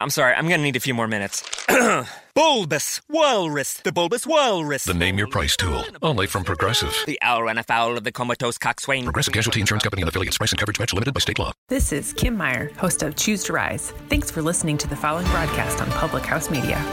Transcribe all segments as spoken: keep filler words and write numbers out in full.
I'm sorry, I'm going to need a few more minutes. Bulbous Walrus, the Bulbous Walrus. The Name Your Price tool, only from Progressive. The owl ran afoul of the comatose coxswain. Progressive Casualty Insurance Company and affiliates. Price and coverage match limited by state law. This is Kim Meyer, host of Choose to Rise. Thanks for listening to the following broadcast on Public House Media.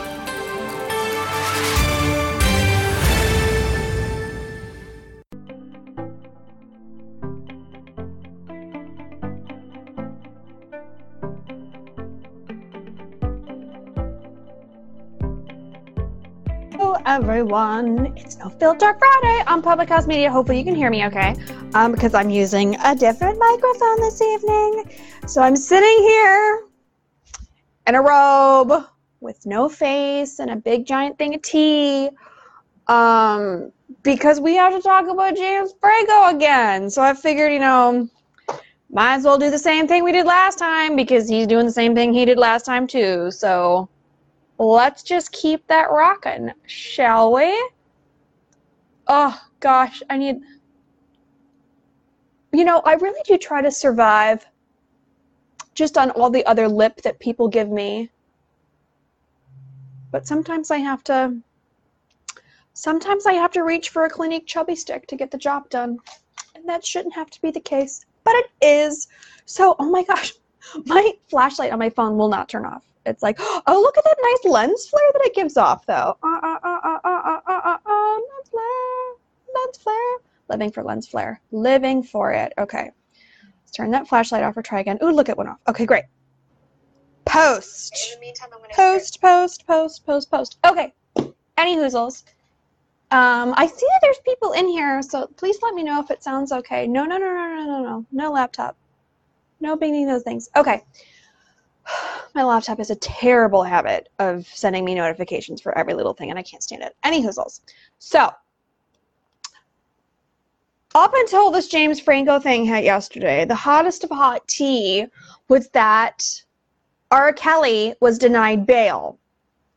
Everyone, it's No Filter Friday on Public House Media. Hopefully you can hear me okay, um, because I'm using a different microphone this evening. So I'm sitting here in a robe with no face and a big giant thing of tea, um, because we have to talk about James Franco again. So I figured, you know, might as well do the same thing we did last time, because he's doing the same thing he did last time too. So let's just keep that rocking, shall we? Oh, gosh, I need... You know, I really do try to survive just on all the other lip that people give me. But sometimes I have to... Sometimes I have to reach for a Clinique chubby stick to get the job done. And that shouldn't have to be the case, but it is. So, oh my gosh, my flashlight on my phone will not turn off. It's like, oh, look at that nice lens flare that it gives off, though. Uh, uh, uh, uh, uh, uh, uh, uh, lens flare, lens flare. Living for lens flare. Living for it. Okay. Let's turn that flashlight off or try again. Ooh, look, it went off. Okay, great. Post. In the meantime, I'm going to post, post, post, post, post. Okay. Any hoozles. Um, I see that there's people in here, so please let me know if it sounds okay. No, no, no, no, no, no, no. No laptop. No binging those things. Okay. My laptop has a terrible habit of sending me notifications for every little thing, and I can't stand it. Any hoozles. So, up until this James Franco thing yesterday, the hottest of hot tea was that R. Kelly was denied bail.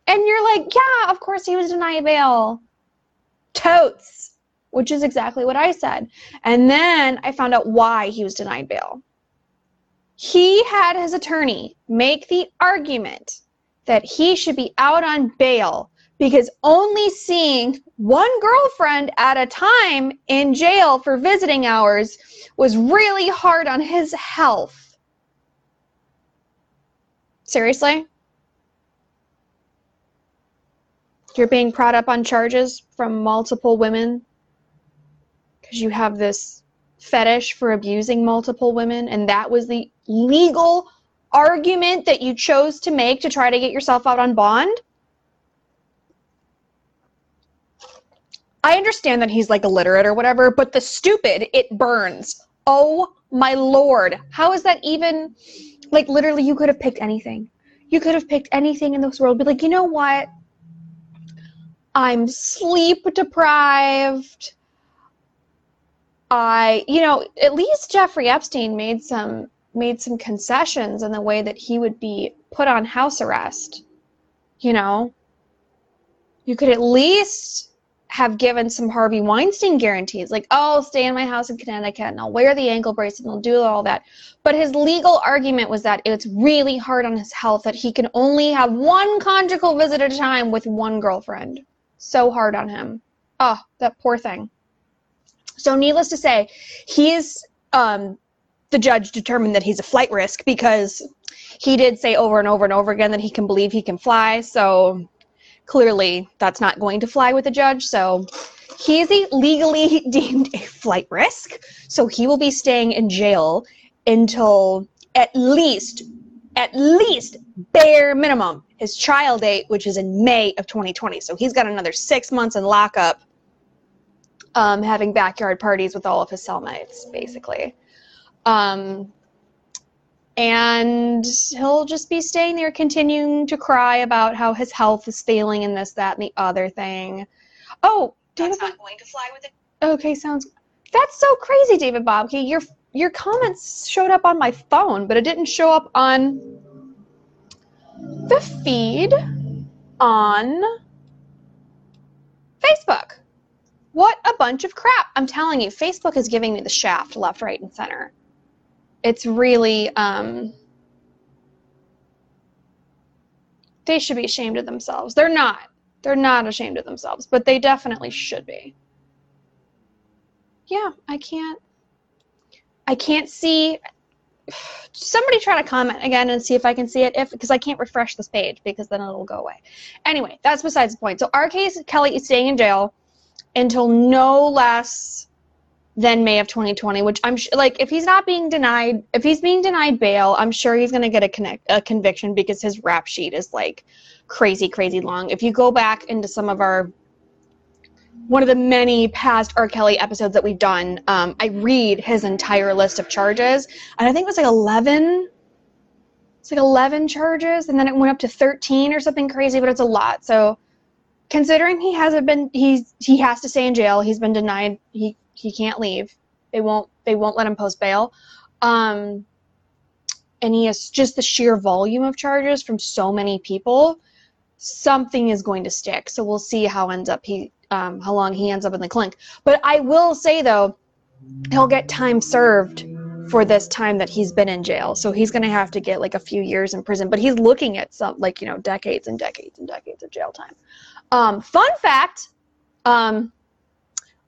And you're like, yeah, of course he was denied bail. Totes, which is exactly what I said. And then I found out why he was denied bail. He had his attorney make the argument that he should be out on bail because only seeing one girlfriend at a time in jail for visiting hours was really hard on his health. Seriously? You're being brought up on charges from multiple women because you have this fetish for abusing multiple women, and that was the legal argument that you chose to make to try to get yourself out on bond? I understand that he's like illiterate or whatever, but the stupid, it burns. Oh my Lord. How is that even, like, literally you could have picked anything. You could have picked anything in this world. Be like, you know what? I'm sleep deprived. I, you know, at least Jeffrey Epstein made some made some concessions in the way that he would be put on house arrest. You know, you could at least have given some Harvey Weinstein guarantees, like, oh, I'll stay in my house in Connecticut and I'll wear the ankle bracelet and I'll do all that. But his legal argument was that it's really hard on his health that he can only have one conjugal visit at a time with one girlfriend. So hard on him. Oh, that poor thing. So needless to say, he is, um, the judge determined that he's a flight risk because he did say over and over and over again that he can believe he can fly. So clearly that's not going to fly with the judge. So he is legally deemed a flight risk. So he will be staying in jail until at least, at least bare minimum, his trial date, which is in May of twenty twenty. So he's got another six months in lockup. Um, having backyard parties with all of his cellmates, basically. Um, and he'll just be staying there continuing to cry about how his health is failing and this, that, and the other thing. Oh, David That's Bob- not going to fly with it. Okay, sounds... That's so crazy, David Bobke. You're your comments showed up on my phone, but it didn't show up on the feed on Facebook. What a bunch of crap. I'm telling you, Facebook is giving me the shaft left, right, and center. It's really, um, they should be ashamed of themselves. They're not. They're not ashamed of themselves, but they definitely should be. Yeah, I can't, I can't see. Somebody try to comment again and see if I can see it, if because I can't refresh this page because then it'll go away. Anyway, that's besides the point. So R. Kelly is staying in jail until no less than May of twenty twenty, which I'm sh- like, if he's not being denied, if he's being denied bail, I'm sure he's going to get a, connect- a conviction because his rap sheet is like crazy, crazy long. If you go back into some of our, one of the many past R. Kelly episodes that we've done, um, I read his entire list of charges, and I think it was like eleven, it's like eleven charges, and then it went up to thirteen or something crazy, but it's a lot. So considering he hasn't been, he's he has to stay in jail. He's been denied. He he can't leave. They won't they won't let him post bail, um, and he has just the sheer volume of charges from so many people. Something is going to stick. So we'll see how ends up he. Um, how long he ends up in the clink. But I will say, though, he'll get time served for this time that he's been in jail. So he's going to have to get, like, a few years in prison. But he's looking at, some like, you know, decades and decades and decades of jail time. Um, fun fact, um,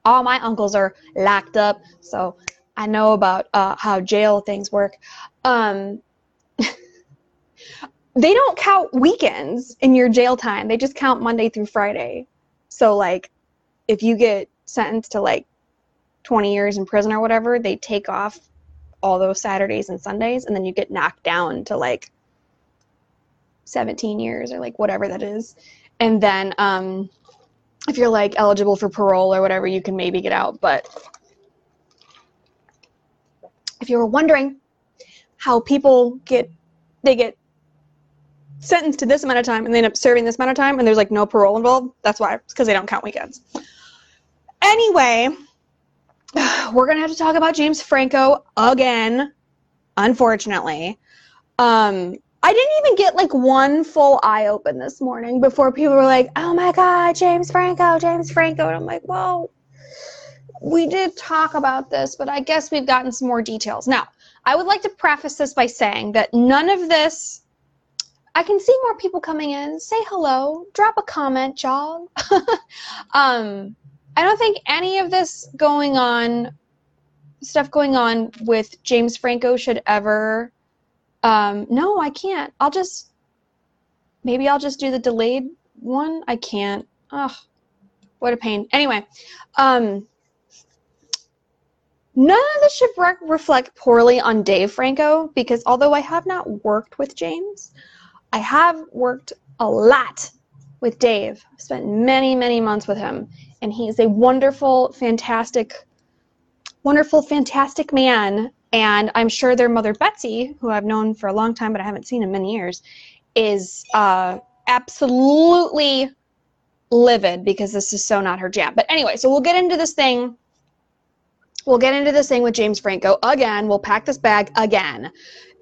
all my uncles are locked up, so I know about uh, how jail things work. Um, they don't count weekends in your jail time. They just count Monday through Friday. So, like, if you get sentenced to, like, twenty years in prison or whatever, they take off all those Saturdays and Sundays, and then you get knocked down to, like, seventeen years or, like, whatever that is. And then um, if you're, like, eligible for parole or whatever, you can maybe get out. But if you were wondering how people get – they get sentenced to this amount of time and they end up serving this amount of time and there's, like, no parole involved, that's why. It's because they don't count weekends. Anyway, we're going to have to talk about James Franco again, unfortunately. Um, I didn't even get, like, one full eye open this morning before people were like, oh, my God, James Franco, James Franco. And I'm like, well, we did talk about this, but I guess we've gotten some more details. Now, I would like to preface this by saying that none of this – I can see more people coming in. Say hello. Drop a comment, y'all. um, I don't think any of this going on, stuff going on with James Franco should ever, um, no, I can't. I'll just, maybe I'll just do the delayed one. I can't. Oh, what a pain. Anyway, um, none of this should re- reflect poorly on Dave Franco, because although I have not worked with James, I have worked a lot with Dave. I've spent many, many months with him, and he is a wonderful, fantastic, wonderful, fantastic man. And I'm sure their mother, Betsy, who I've known for a long time but I haven't seen in many years, is uh, absolutely livid because this is so not her jam. But anyway, so we'll get into this thing. We'll get into this thing with James Franco again. We'll pack this bag again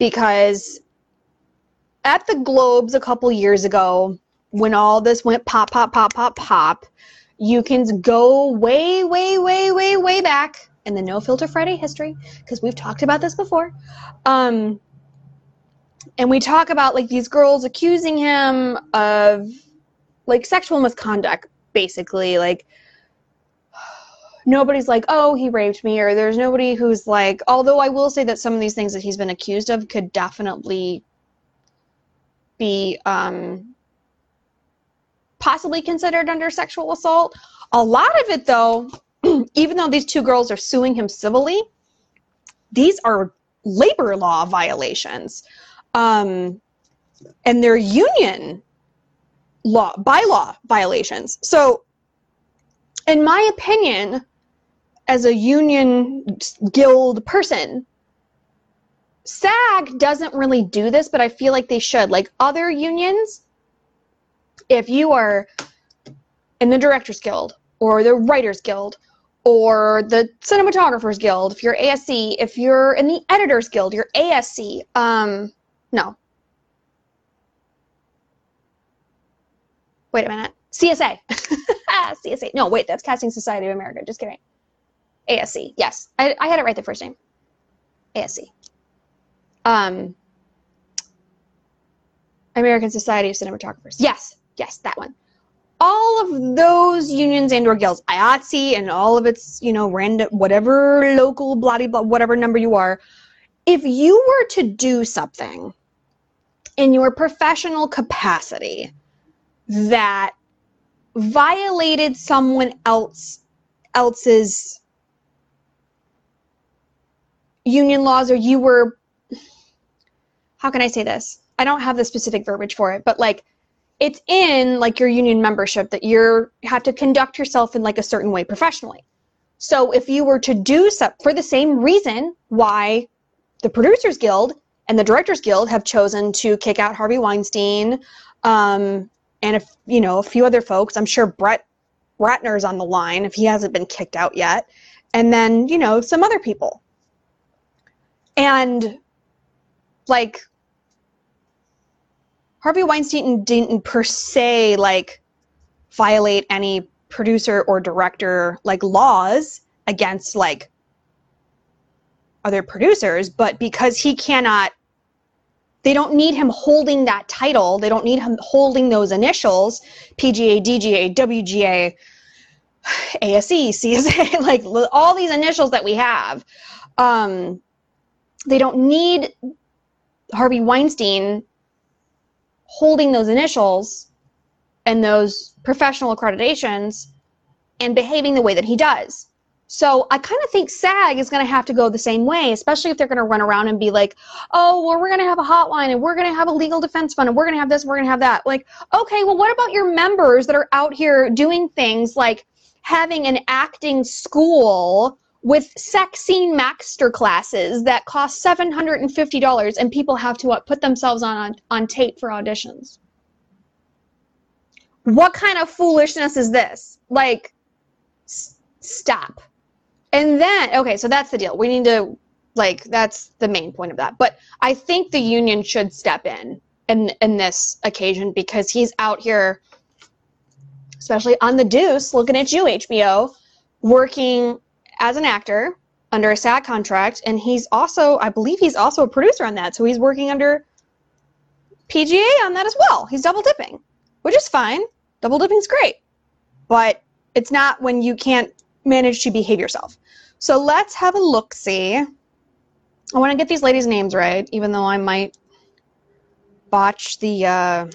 because at the Globes a couple years ago, when all this went pop, pop, pop, pop, pop, you can go way, way, way, way, way back in the No Filter Friday history, because we've talked about this before. Um, and we talk about, like, these girls accusing him of, like, sexual misconduct, basically. Like, nobody's like, oh, he raped me, or there's nobody who's like, although I will say that some of these things that he's been accused of could definitely be um, possibly considered under sexual assault. A lot of it, though, even though these two girls are suing him civilly, these are labor law violations. Um, and they're union law, bylaw violations. So, in my opinion, as a union guild person, SAG doesn't really do this, but I feel like they should. Like other unions, if you are in the Directors Guild or the Writers Guild or the Cinematographers Guild, if you're A S C, if you're in the Editors Guild, you're A S C. Um, no. Wait a minute. C S A. C S A. No, wait, that's Casting Society of America. Just kidding. A S C. Yes. I, I had it right the first time. A S C. Um, American Society of Cinematographers. Yes. Yes, that one. All of those unions and or guilds, I A T S E and all of its, you know, random, whatever local, blah, blah, whatever number you are, if you were to do something in your professional capacity that violated someone else else's union laws, or you were, how can I say this? I don't have the specific verbiage for it, but like, it's in like your union membership that you have to conduct yourself in like a certain way professionally. So if you were to do so for the same reason why the Producers Guild and the Directors Guild have chosen to kick out Harvey Weinstein, um, and if you know a few other folks, I'm sure Brett Ratner's on the line if he hasn't been kicked out yet, and then you know some other people, and like. Harvey Weinstein didn't per se like violate any producer or director like laws against like other producers, but because he cannot, they don't need him holding that title. They don't need him holding those initials, P G A, D G A, W G A, A S C, C S A, like all these initials that we have. Um, they don't need Harvey Weinstein holding those initials and those professional accreditations and behaving the way that he does. So I kind of think SAG is going to have to go the same way, especially if they're going to run around and be like, oh, well, we're going to have a hotline and we're going to have a legal defense fund and we're going to have this, and we're going to have that. Like, okay, well, what about your members that are out here doing things like having an acting school with sex scene master classes that cost seven hundred fifty dollars and people have to put themselves on, on on tape for auditions? What kind of foolishness is this? Like, s- stop. And then, okay, so that's the deal. We need to, like, that's the main point of that. But I think the union should step in in, in this occasion because he's out here, especially on The Deuce, looking at you, H B O, working as an actor under a SAG contract, and he's also, I believe he's also a producer on that, so he's working under P G A on that as well. He's double dipping, which is fine. Double dipping's great, but it's not when you can't manage to behave yourself. So let's have a look-see. I want to get these ladies' names right, even though I might botch the, uh,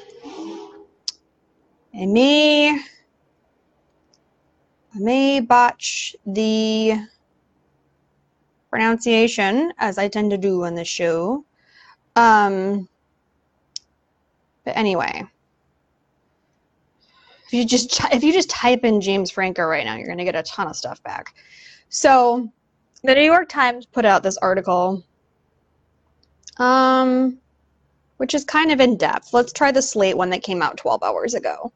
Amy... I may botch the pronunciation, as I tend to do on this show. Um, but anyway, if you just if you just type in James Franco right now, you're going to get a ton of stuff back. So, the New York Times put out this article, um, which is kind of in depth. Let's try the Slate one that came out twelve hours ago.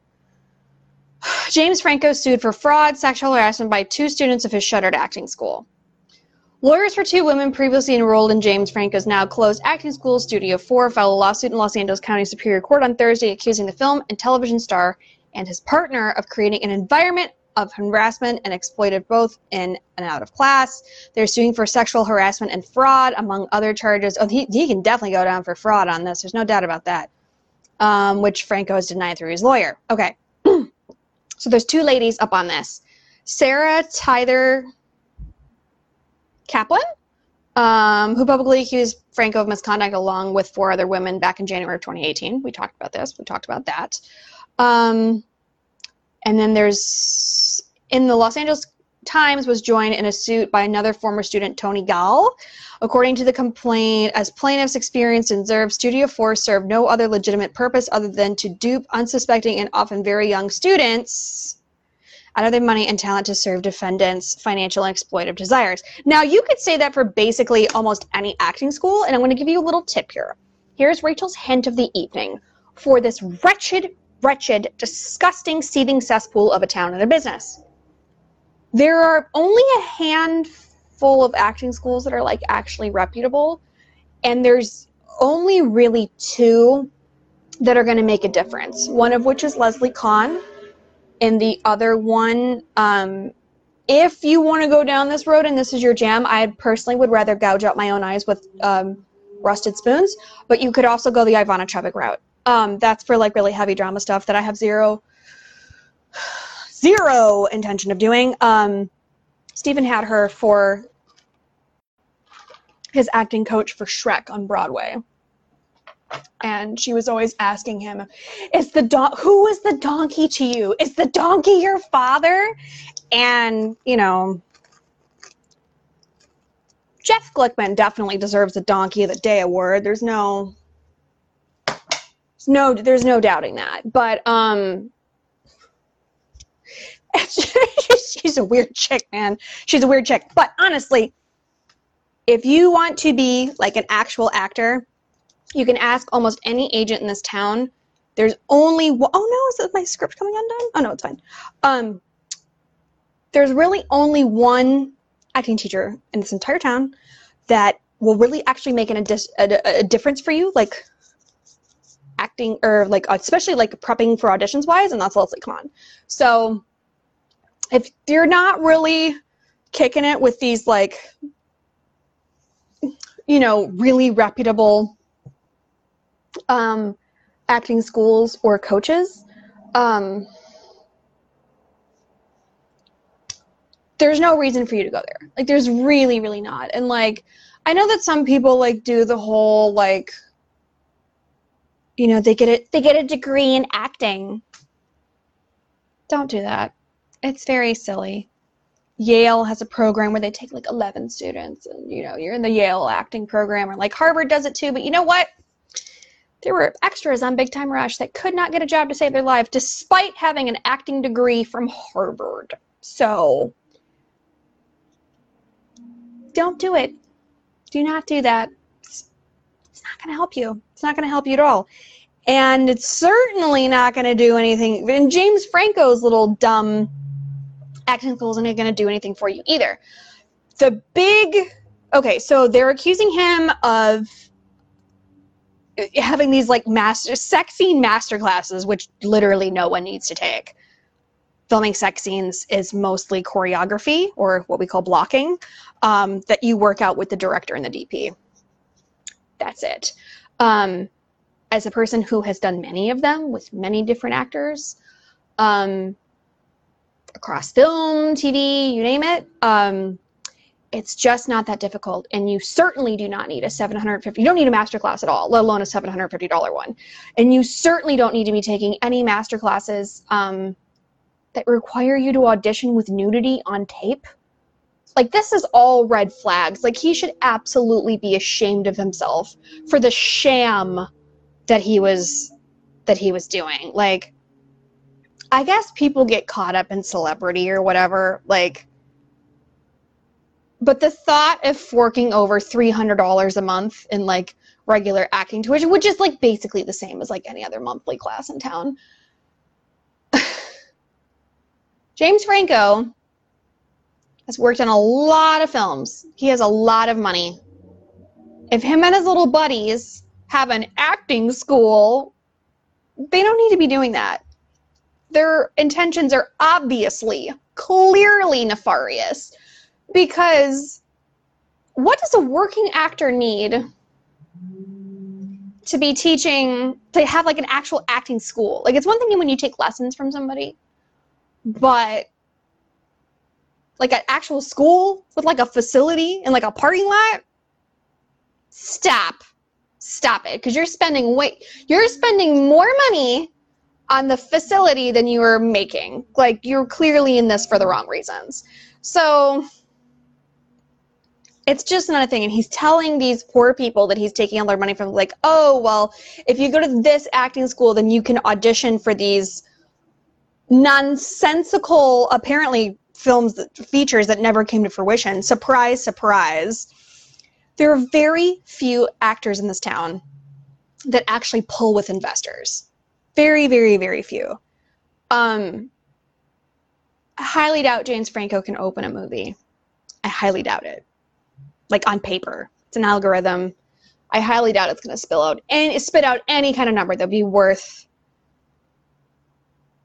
James Franco sued for fraud, sexual harassment by two students of his shuttered acting school. Lawyers for two women previously enrolled in James Franco's now-closed acting school, Studio four, filed a lawsuit in Los Angeles County Superior Court on Thursday accusing the film and television star and his partner of creating an environment of harassment and exploited both in and out of class. They're suing for sexual harassment and fraud, among other charges. Oh, he, he can definitely go down for fraud on this. There's no doubt about that, um, which Franco has denied through his lawyer. Okay. So there's two ladies up on this. Sarah Tyler Kaplan, um, who publicly accused Franco of misconduct along with four other women back in January of twenty eighteen. We talked about this. We talked about that. Um, and then there's, in the Los Angeles Times, was joined in a suit by another former student, Tony Gall. According to the complaint, as plaintiffs experienced and observed, Studio four served no other legitimate purpose other than to dupe unsuspecting and often very young students out of their money and talent to serve defendants' financial and exploitive desires. Now, you could say that for basically almost any acting school, and I'm going to give you a little tip here. Here's Rachel's hint of the evening for this wretched, wretched, disgusting, seething cesspool of a town and a business. there are only a handful of acting schools that are like actually reputable, and there's only really two that are going to make a difference, one of which is Leslie Kahn, and the other one, um, if you want to go down this road and this is your jam, I personally would rather gouge out my own eyes with um, rusted spoons, but you could also go the Ivana Chubbuck route. Um, that's for like really heavy drama stuff that I have zero, zero intention of doing. Um, Stephen had her for his acting coach for Shrek on Broadway. And she was always asking him, "Is the don- who is the donkey to you? Is the donkey your father?" And, you know, Jeff Glickman definitely deserves the Donkey of the Day award. There's no, there's no, there's no doubting that. But um, she's a weird chick, man. She's a weird chick. But honestly, if you want to be like an actual actor, you can ask almost any agent in this town. There's only one, oh no, is my script coming undone? Oh no, it's fine. Um, there's really only one acting teacher in this entire town that will really actually make an adi- a, a difference for you, like acting or like especially like prepping for auditions wise, and that's Leslie Kahn. So if you're not really kicking it with these like, you know, really reputable um acting schools or coaches, um there's no reason for you to go there. Like there's really really not. And like I know that some people like do the whole like, you know, they get it they get a degree in acting. Don't do that. It's very silly. Yale has a program where they take like eleven students and, you know, you're in the Yale acting program, or like Harvard does it too, but you know what? There were extras on Big Time Rush that could not get a job to save their life despite having an acting degree from Harvard. So don't do it. Do not do that. It's, it's not going to help you. It's not going to help you at all. And it's certainly not going to do anything. And James Franco's little dumb acting school isn't going to do anything for you either. The big, okay, so they're accusing him of having these like master sex scene master classes, which literally no one needs to take. Filming sex scenes is mostly choreography, or what we call blocking, um, that you work out with the director and the D P. That's it. Um, as a person who has done many of them with many different actors, um, across film, T V, you name it, um, it's just not that difficult, and you certainly do not need a seven hundred fifty dollars. You don't need a master class at all, let alone a seven hundred fifty dollars one. And you certainly don't need to be taking any master classes um, that require you to audition with nudity on tape. Like, this is all red flags. Like, he should absolutely be ashamed of himself for the sham that he was that he was doing. Like, I guess people get caught up in celebrity or whatever. Like, but the thought of forking over three hundred dollars a month in like regular acting tuition, which is like basically the same as like any other monthly class in town. James Franco has worked on a lot of films. He has a lot of money. If him and his little buddies have an acting school, they don't need to be doing that. Their intentions are obviously, clearly nefarious. Because what does a working actor need to be teaching, to have like an actual acting school? Like, it's one thing when you take lessons from somebody, but like an actual school with like a facility and like a parking lot? Stop. Stop it. Because you're spending way, you're spending more money on the facility than you are making. Like, you're clearly in this for the wrong reasons. So it's just another thing. And he's telling these poor people that he's taking all their money from, like, oh, well, if you go to this acting school, then you can audition for these nonsensical, apparently, films, that, features that never came to fruition. Surprise, surprise. There are very few actors in this town that actually pull with investors. Very, very, very few. Um, I highly doubt James Franco can open a movie. I highly doubt it. Like, on paper. It's an algorithm. I highly doubt it's going to spill out and spit out any kind of number that would be worth,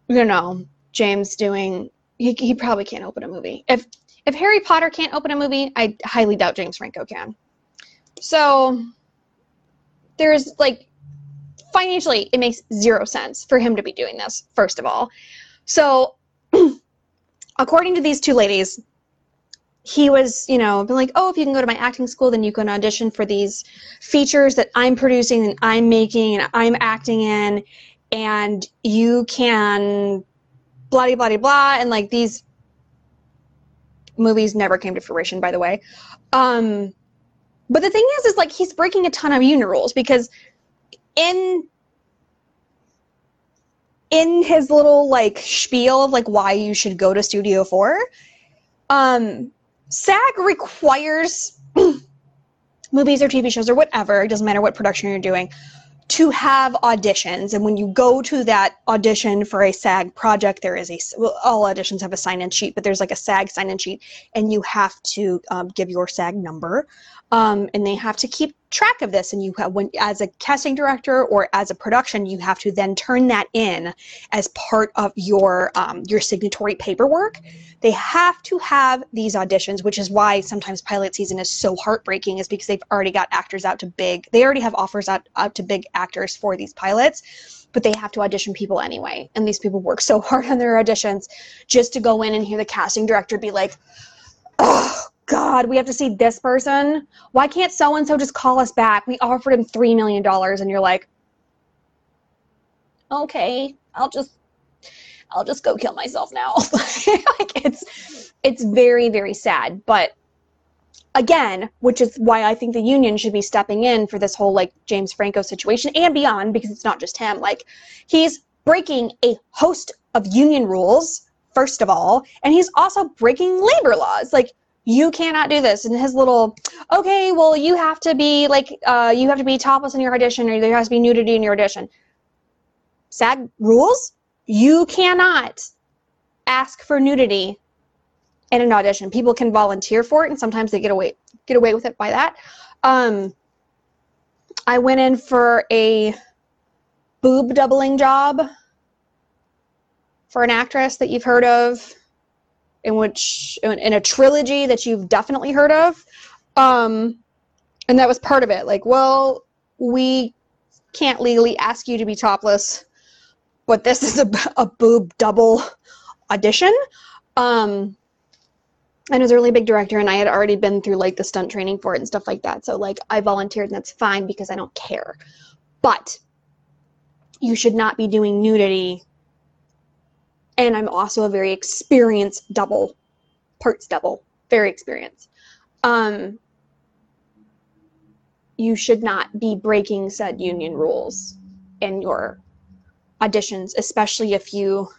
you know, James doing. He, he probably can't open a movie. If if Harry Potter can't open a movie, I highly doubt James Franco can. So there's, like, financially, it makes zero sense for him to be doing this, first of all. So according to these two ladies, he was, you know, been like, oh, if you can go to my acting school, then you can audition for these features that I'm producing and I'm making and I'm acting in, and you can blah, blah, blah, blah. And, like, these movies never came to fruition, by the way. Um, but the thing is, is, like, he's breaking a ton of union rules, because in in his little, like, spiel of, like, why you should go to Studio four, um, SAG requires movies or T V shows or whatever, it doesn't matter what production you're doing, to have auditions. And when you go to that audition for a SAG project, there is a, well, all auditions have a sign-in sheet, but there's, like, a SAG sign-in sheet, and you have to um, give your SAG number. Um, and they have to keep track of this. And you have, when, as a casting director or as a production, you have to then turn that in as part of your um, your signatory paperwork. They have to have these auditions, which is why sometimes pilot season is so heartbreaking, is because they've already got actors out to big, they already have offers out, out to big actors for these pilots, but they have to audition people anyway. And these people work so hard on their auditions just to go in and hear the casting director be like, oh, God, we have to see this person. Why can't so-and-so just call us back? We offered him three million dollars. And you're like, okay, I'll just, I'll just go kill myself now. Like, it's, it's very, very sad. But again, which is why I think the union should be stepping in for this whole, like, James Franco situation and beyond, because it's not just him. Like, he's breaking a host of union rules, first of all, and he's also breaking labor laws. Like, you cannot do this. And his little, okay, well, you have to be like, uh, you have to be topless in your audition, or there has to be nudity in your audition. SAG rules? You cannot ask for nudity in an audition. People can volunteer for it, and sometimes they get away get away with it by that. Um, I went in for a boob doubling job for an actress that you've heard of, in which, in a trilogy that you've definitely heard of. Um, and that was part of it. Like, well, we can't legally ask you to be topless, but this is a, a boob double audition. Um, and it was a really big director, and I had already been through, like, the stunt training for it and stuff like that. So, like, I volunteered, and that's fine because I don't care. But you should not be doing nudity. And I'm also a very experienced double, parts double, very experienced. Um, you should not be breaking said union rules in your auditions, especially if you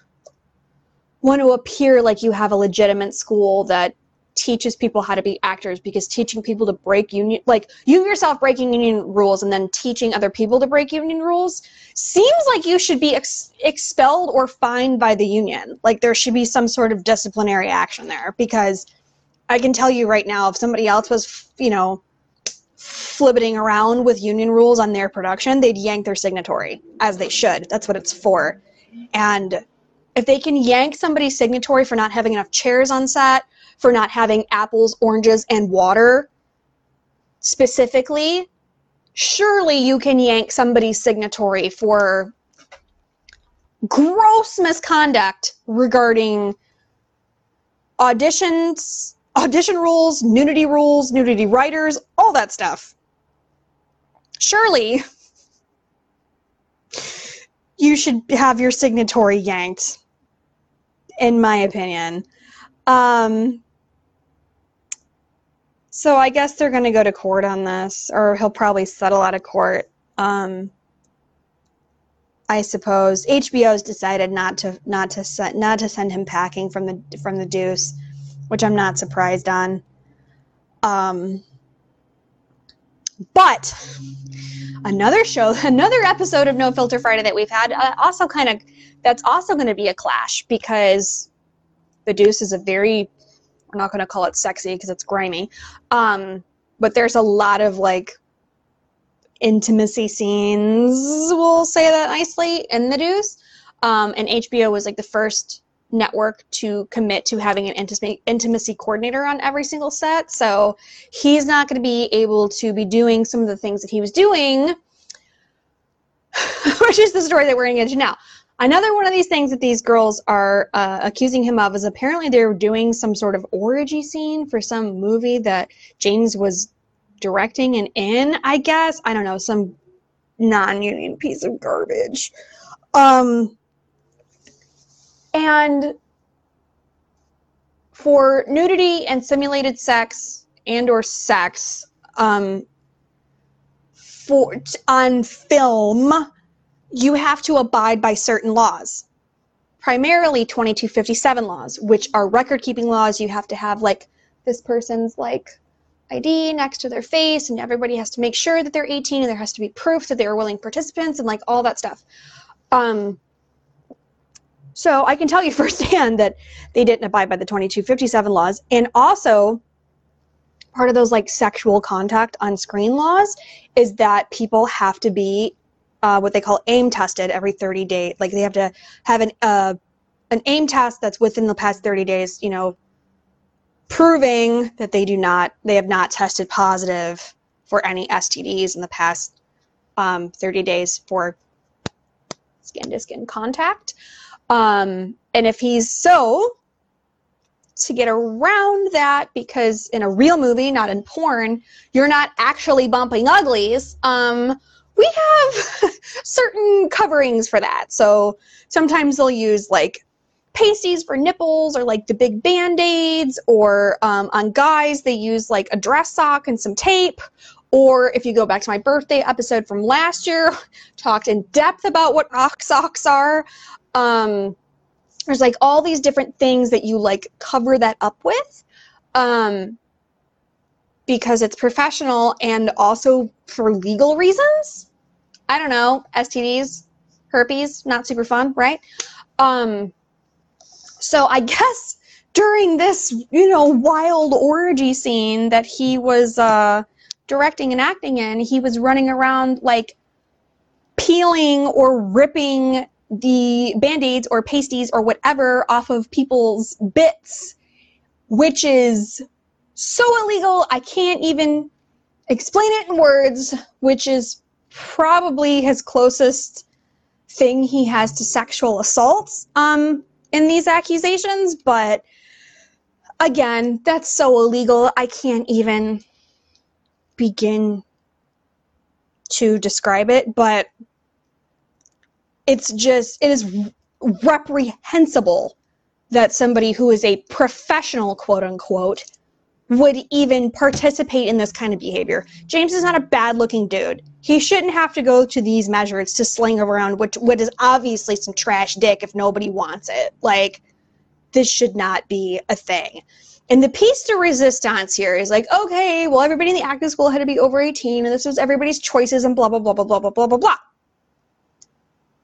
want to appear like you have a legitimate school that teaches people how to be actors, because teaching people to break union, like you yourself breaking union rules and then teaching other people to break union rules, seems like you should be ex- expelled or fined by the union. Like, there should be some sort of disciplinary action there, because I can tell you right now, if somebody else was, you know, flibbiting around with union rules on their production, they'd yank their signatory, as they should. That's what it's for. And if they can yank somebody's signatory for not having enough chairs on set, for not having apples, oranges, and water specifically, surely you can yank somebody's signatory for gross misconduct regarding auditions, audition rules, nudity rules, nudity writers, all that stuff. Surely you should have your signatory yanked, in my opinion. Um, So I guess they're going to go to court on this, or he'll probably settle out of court. Um, I suppose H B O's decided not to not to se- not to send him packing from the from the Deuce, which I'm not surprised on. Um, but another show, another episode of No Filter Friday that we've had, uh, also kind of that's also going to be a clash, because The Deuce is a very, I'm not going to call it sexy because it's grimy, um, but there's a lot of like intimacy scenes, we'll say that nicely, in The Deuce. Um, and H B O was like the first network to commit to having an intimacy intimacy coordinator on every single set. So he's not going to be able to be doing some of the things that he was doing, which is the story that we're going to get to now. Another one of these things that these girls are uh, accusing him of is apparently they're doing some sort of orgy scene for some movie that James was directing and in, I guess. I don't know, some non-union piece of garbage. Um, and for nudity and simulated sex and or sex um, for on film, you have to abide by certain laws, primarily twenty-two fifty-seven laws, which are record-keeping laws. You have to have like this person's like I D next to their face, and everybody has to make sure that they're eighteen, and there has to be proof that they are willing participants and like all that stuff. Um, so I can tell you firsthand that they didn't abide by the twenty-two fifty-seven laws. And also part of those like sexual contact on screen laws is that people have to be uh, what they call aim tested every thirty days. Like they have to have an, uh, an aim test that's within the past thirty days, you know, proving that they do not, they have not tested positive for any S T Ds in the past um, thirty days for skin to skin contact. Um, and if he's so, to get around that, because in a real movie, not in porn, you're not actually bumping uglies. Um, we have certain coverings for that. So sometimes they'll use like pasties for nipples, or like the big band-aids, or um, on guys, they use like a dress sock and some tape. Or if you go back to my birthday episode from last year, talked in depth about what rock socks are. Um, there's like all these different things that you like cover that up with, um, because it's professional and also for legal reasons. I don't know, S T Ds, herpes, not super fun, right? Um, so I guess during this, you know, wild orgy scene that he was, uh, directing and acting in, he was running around like peeling or ripping the band-aids or pasties or whatever off of people's bits, which is so illegal I can't even explain it in words, which is probably his closest thing he has to sexual assaults um in these accusations. But again, that's so illegal I can't even begin to describe it, but it's just, it is reprehensible that somebody who is a professional, quote unquote, would even participate in this kind of behavior. James is not a bad looking dude. He shouldn't have to go to these measures to sling around what, what is obviously some trash dick if nobody wants it. Like, this should not be a thing. And the piece de resistance here is like, okay, well, everybody in the acting school had to be over eighteen, and this was everybody's choices, and blah, blah, blah, blah, blah, blah, blah, blah, blah.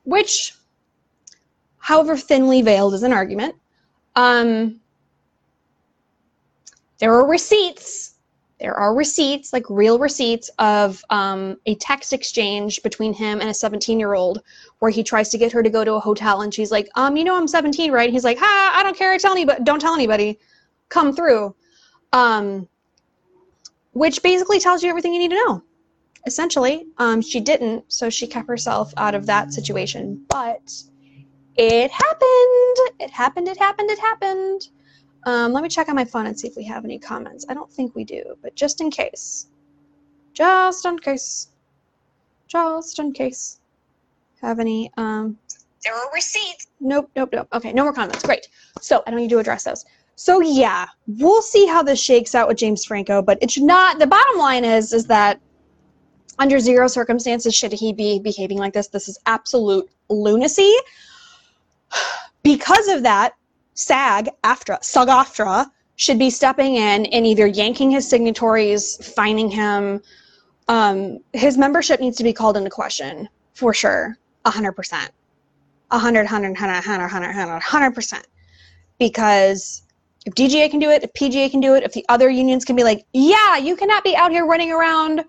Which, however thinly veiled, is an argument. Um, there are receipts. There are receipts, like real receipts, of um, a text exchange between him and a seventeen-year-old where he tries to get her to go to a hotel, and she's like, um, you know I'm seventeen, right? And he's like, ha, I don't care, tell anybody, don't tell anybody. Come through, um, which basically tells you everything you need to know. Essentially, um, she didn't, so she kept herself out of that situation, but it happened. It happened, it happened, it happened. Um, let me check on my phone and see if we have any comments. I don't think we do, but just in case. Just in case. Just in case. Have any, um, there are receipts. Nope, nope, nope. Okay, no more comments. Great. So I don't need to address those. So yeah, we'll see how this shakes out with James Franco, but it should not, the bottom line is, is that under zero circumstances should he be behaving like this. This is absolute lunacy. Because of that, SAG AFTRA, SAG AFTRA should be stepping in and either yanking his signatories, fining him. Um, his membership needs to be called into question for sure, one hundred percent. one hundred, one hundred, one hundred, one hundred, one hundred, one hundred percent. because if D G A can do it, if P G A can do it, if the other unions can be like, yeah, you cannot be out here running around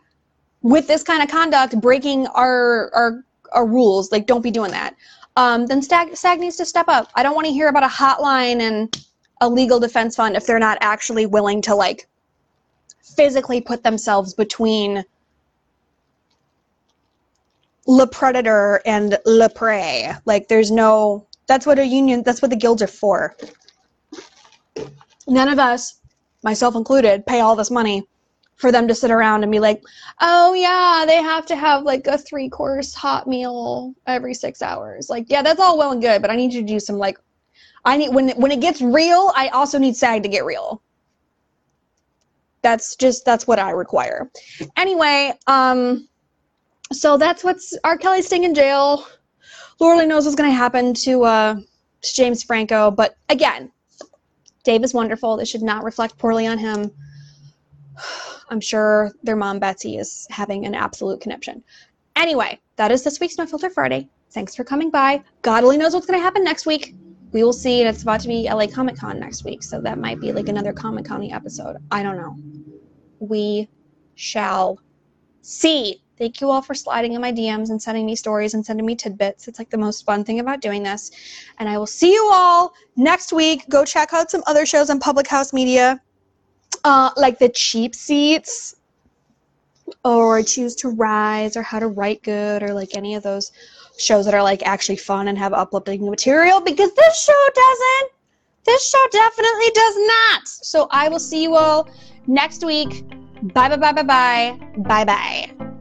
with this kind of conduct, breaking our our, our rules, like don't be doing that, um, then SAG, SAG needs to step up. I don't want to hear about a hotline and a legal defense fund if they're not actually willing to like physically put themselves between le predator and le prey. Like there's no, that's what a union, that's what the guilds are for. None of us, myself included, pay all this money for them to sit around and be like, oh yeah, they have to have like a three course hot meal every six hours. Like, yeah, that's all well and good, but I need you to do some like, I need, when, when it gets real, I also need SAG to get real. That's just, that's what I require. Anyway, um, so that's what's, R. Kelly's staying in jail. Lord only knows what's going to happen to, uh, to James Franco. But again, Dave is wonderful. This should not reflect poorly on him. I'm sure their mom, Betsy, is having an absolute conniption. Anyway, that is this week's No Filter Friday. Thanks for coming by. God only knows what's going to happen next week. We will see. It's about to be L A Comic Con next week, so that might be like another Comic Con-y episode. I don't know. We shall see. Thank you all for sliding in my D Ms and sending me stories and sending me tidbits. It's like the most fun thing about doing this. And I will see you all next week. Go check out some other shows on Public House Media, uh, like The Cheap Seats or Choose to Rise or How to Write Good or like any of those shows that are like actually fun and have uplifting material, because this show doesn't. This show definitely does not. So I will see you all next week. Bye, bye, bye, bye, bye. Bye, bye.